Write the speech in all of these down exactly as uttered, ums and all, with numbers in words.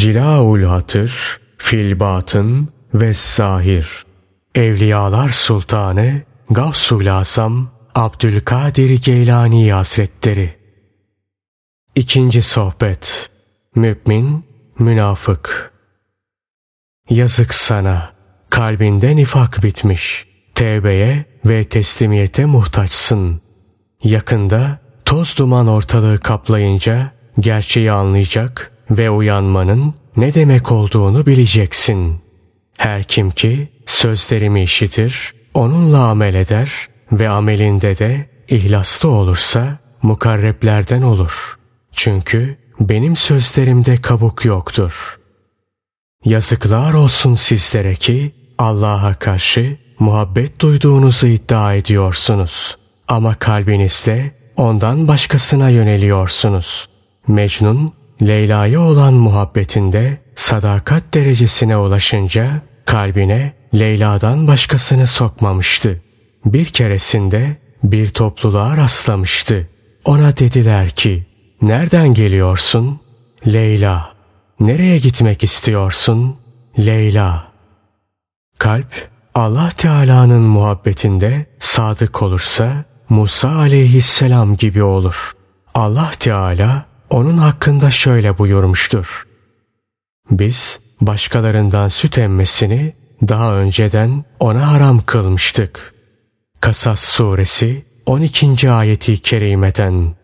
Cilaül Hatır, Filbatın, Vessahir. Evliyalar Sultanı, Gafsul Asam, Abdülkadir Geylani Hazretleri. İkinci sohbet. Mümin, münafık. Yazık sana, kalbinde nifak bitmiş, tevbeye ve teslimiyete muhtaçsın. Yakında toz duman ortalığı kaplayınca gerçeği anlayacak ve uyanmanın ne demek olduğunu bileceksin. Her kim ki sözlerimi işitir, onunla amel eder ve amelinde de ihlaslı olursa mukarreplerden olur. Çünkü benim sözlerimde kabuk yoktur. Yazıklar olsun sizlere ki Allah'a karşı muhabbet duyduğunuzu iddia ediyorsunuz. Ama kalbinizde ondan başkasına yöneliyorsunuz. Mecnun, Leyla'ya olan muhabbetinde sadakat derecesine ulaşınca kalbine Leyla'dan başkasını sokmamıştı. Bir keresinde bir topluluğa rastlamıştı. Ona dediler ki, "Nereden geliyorsun?" "Leyla." "Nereye gitmek istiyorsun?" "Leyla." Kalp, Allah Teala'nın muhabbetinde sadık olursa Musa Aleyhisselam gibi olur. Allah Teala onun hakkında şöyle buyurmuştur: "Biz başkalarından süt emmesini daha önceden ona haram kılmıştık." Kasas Suresi on ikinci ayeti kerimeden.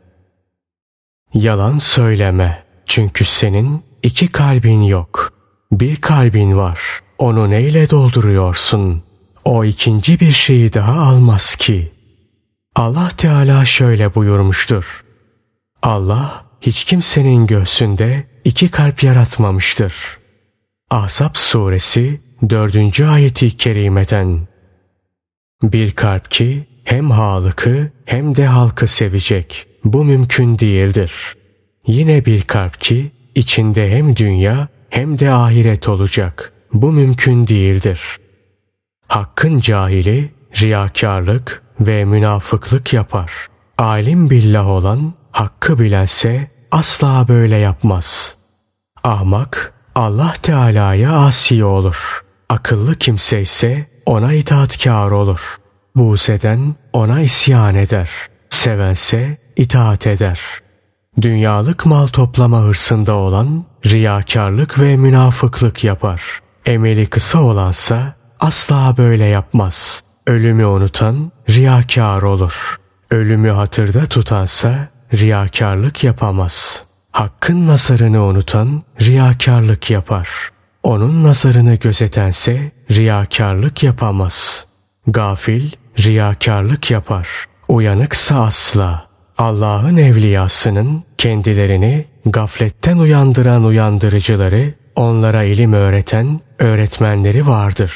Yalan söyleme, çünkü senin iki kalbin yok. Bir kalbin var. Onu neyle dolduruyorsun? O ikinci bir şeyi daha almaz ki. Allah Teala şöyle buyurmuştur: Allah hiç kimsenin göğsünde iki kalp yaratmamıştır. Ahzab Suresi dördüncü ayeti kerimeden. Bir kalp ki hem Halık'ı hem de halkı sevecek, bu mümkün değildir. Yine bir kalp ki içinde hem dünya hem de ahiret olacak, bu mümkün değildir. Hakkın cahili riyakârlık ve münafıklık yapar. Alim billah olan, hakkı bilense asla böyle yapmaz. Ahmak Allah Teala'ya asi olur. Akıllı kimse ise ona itaatkâr olur. Buğz eden ona isyan eder. Sevense itaat eder. Dünyalık mal toplama hırsında olan riyakârlık ve münafıklık yapar. Emeli kısa olansa asla böyle yapmaz. Ölümü unutan riyakâr olur. Ölümü hatırda tutansa riyakârlık yapamaz. Hakkın nazarını unutan riyakârlık yapar. Onun nazarını gözetense riyakârlık yapamaz. Gafil riyakârlık yapar. Uyanıksa asla. Allah'ın evliyasının kendilerini gafletten uyandıran uyandırıcıları, onlara ilim öğreten öğretmenleri vardır.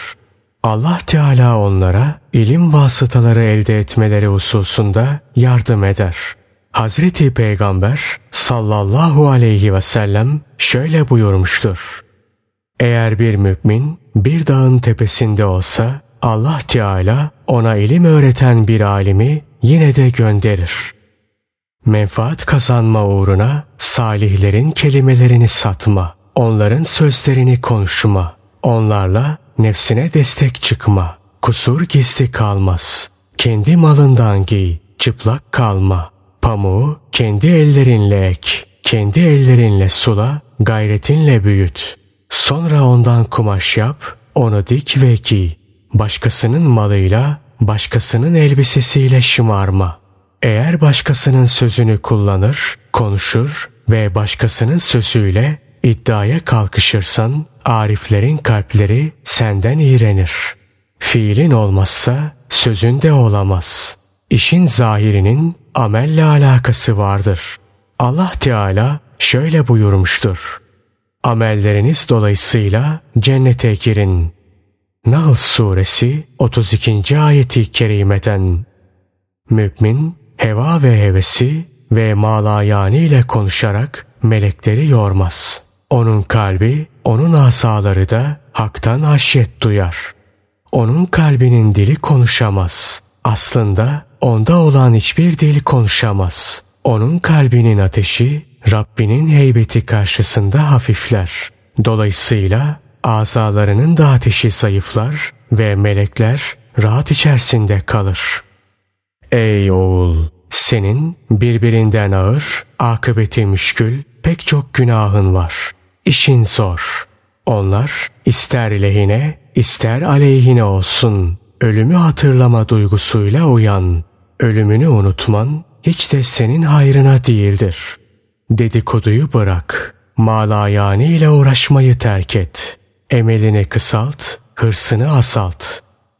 Allah Teala onlara ilim vasıtaları elde etmeleri hususunda yardım eder. Hazreti Peygamber sallallahu aleyhi ve sellem şöyle buyurmuştur: Eğer bir mümin bir dağın tepesinde olsa Allah Teala ona ilim öğreten bir alimi yine de gönderir. Menfaat kazanma uğruna salihlerin kelimelerini satma, onların sözlerini konuşma, onlarla nefsine destek çıkma, kusur gizli kalmaz, kendi malından giy, çıplak kalma, pamuğu kendi ellerinle ek, kendi ellerinle sula, gayretinle büyüt, sonra ondan kumaş yap, onu dik ve giy, başkasının malıyla, başkasının elbisesiyle şımarma. Eğer başkasının sözünü kullanır, konuşur ve başkasının sözüyle iddiaya kalkışırsan, ariflerin kalpleri senden iğrenir. Fiilin olmazsa sözün de olamaz. İşin zahirinin amelle alakası vardır. Allah Teala şöyle buyurmuştur: Amelleriniz dolayısıyla cennete girin. Nahl Suresi otuz ikinci ayeti kerimeden. Mümin, heva ve hevesi ve malayani ile konuşarak melekleri yormaz. Onun kalbi, onun asaları da haktan haşyet duyar. Onun kalbinin dili konuşamaz. Aslında onda olan hiçbir dil konuşamaz. Onun kalbinin ateşi Rabbinin heybeti karşısında hafifler. Dolayısıyla azalarının da ateşi zayıflar ve melekler rahat içerisinde kalır. Ey oğul! Senin birbirinden ağır, akıbeti müşkül pek çok günahın var. İşin zor. Onlar ister lehine, ister aleyhine olsun. Ölümü hatırlama duygusuyla uyan. Ölümünü unutman hiç de senin hayrına değildir. Dedikoduyu bırak. Malayani ile uğraşmayı terk et. Emelini kısalt, hırsını asalt.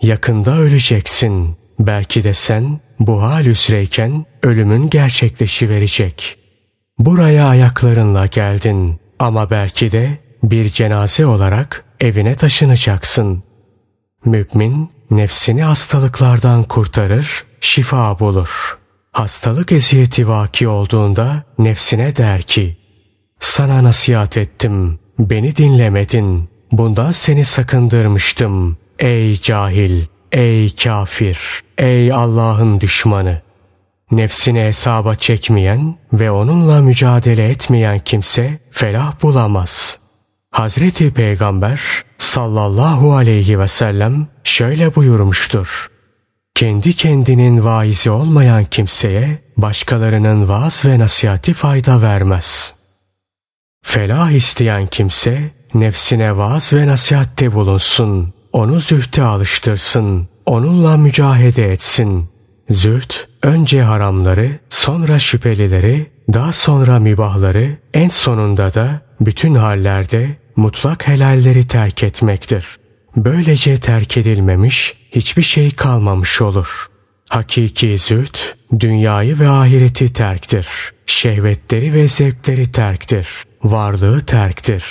Yakında öleceksin. Belki de sen bu hal üzereyken ölümün gerçekleşiverecek. Buraya ayaklarınla geldin ama belki de bir cenaze olarak evine taşınacaksın. Mümin nefsini hastalıklardan kurtarır, şifa bulur. Hastalık eziyeti vaki olduğunda nefsine der ki, sana nasihat ettim, beni dinlemedin, bundan seni sakındırmıştım. Ey cahil! Ey kafir! Ey Allah'ın düşmanı! Nefsini hesaba çekmeyen ve onunla mücadele etmeyen kimse felah bulamaz. Hazreti Peygamber sallallahu aleyhi ve sellem şöyle buyurmuştur. Kendi kendinin vaizi olmayan kimseye başkalarının vaaz ve nasihati fayda vermez. Felah isteyen kimse nefsine vaaz ve nasihatte bulunsun. Onu zühte alıştırsın, onunla mücahede etsin. Zühd, önce haramları, sonra şüphelileri, daha sonra mübahları, en sonunda da bütün hallerde mutlak helalleri terk etmektir. Böylece terk edilmemiş, hiçbir şey kalmamış olur. Hakiki zühd, dünyayı ve ahireti terktir. Şehvetleri ve zevkleri terktir. Varlığı terktir.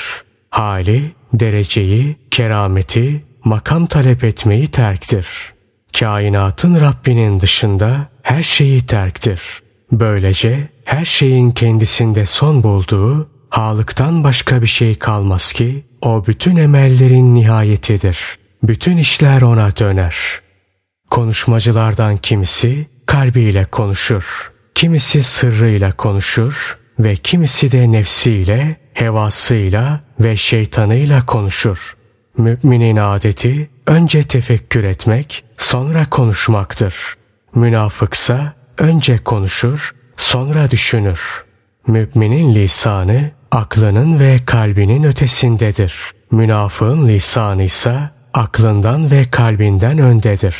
Hali, dereceyi, kerameti, makam talep etmeyi terktir. Kainatın Rabbinin dışında her şeyi terktir. Böylece her şeyin kendisinde son bulduğu, halıktan başka bir şey kalmaz ki, o bütün emellerin nihayetidir. Bütün işler ona döner. Konuşmacılardan kimisi kalbiyle konuşur, kimisi sırrıyla konuşur ve kimisi de nefsiyle, hevasıyla ve şeytanıyla konuşur. Müminin adeti önce tefekkür etmek, sonra konuşmaktır. Münafıksa önce konuşur, sonra düşünür. Müminin lisanı aklının ve kalbinin ötesindedir. Münafığın lisanı ise aklından ve kalbinden öndedir.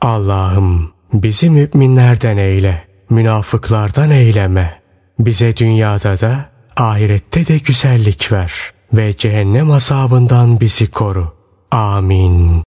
Allah'ım bizi müminlerden eyle, münafıklardan eyleme. Bize dünyada da ahirette de güzellik ver ve cehennem azabından bizi koru. Amin.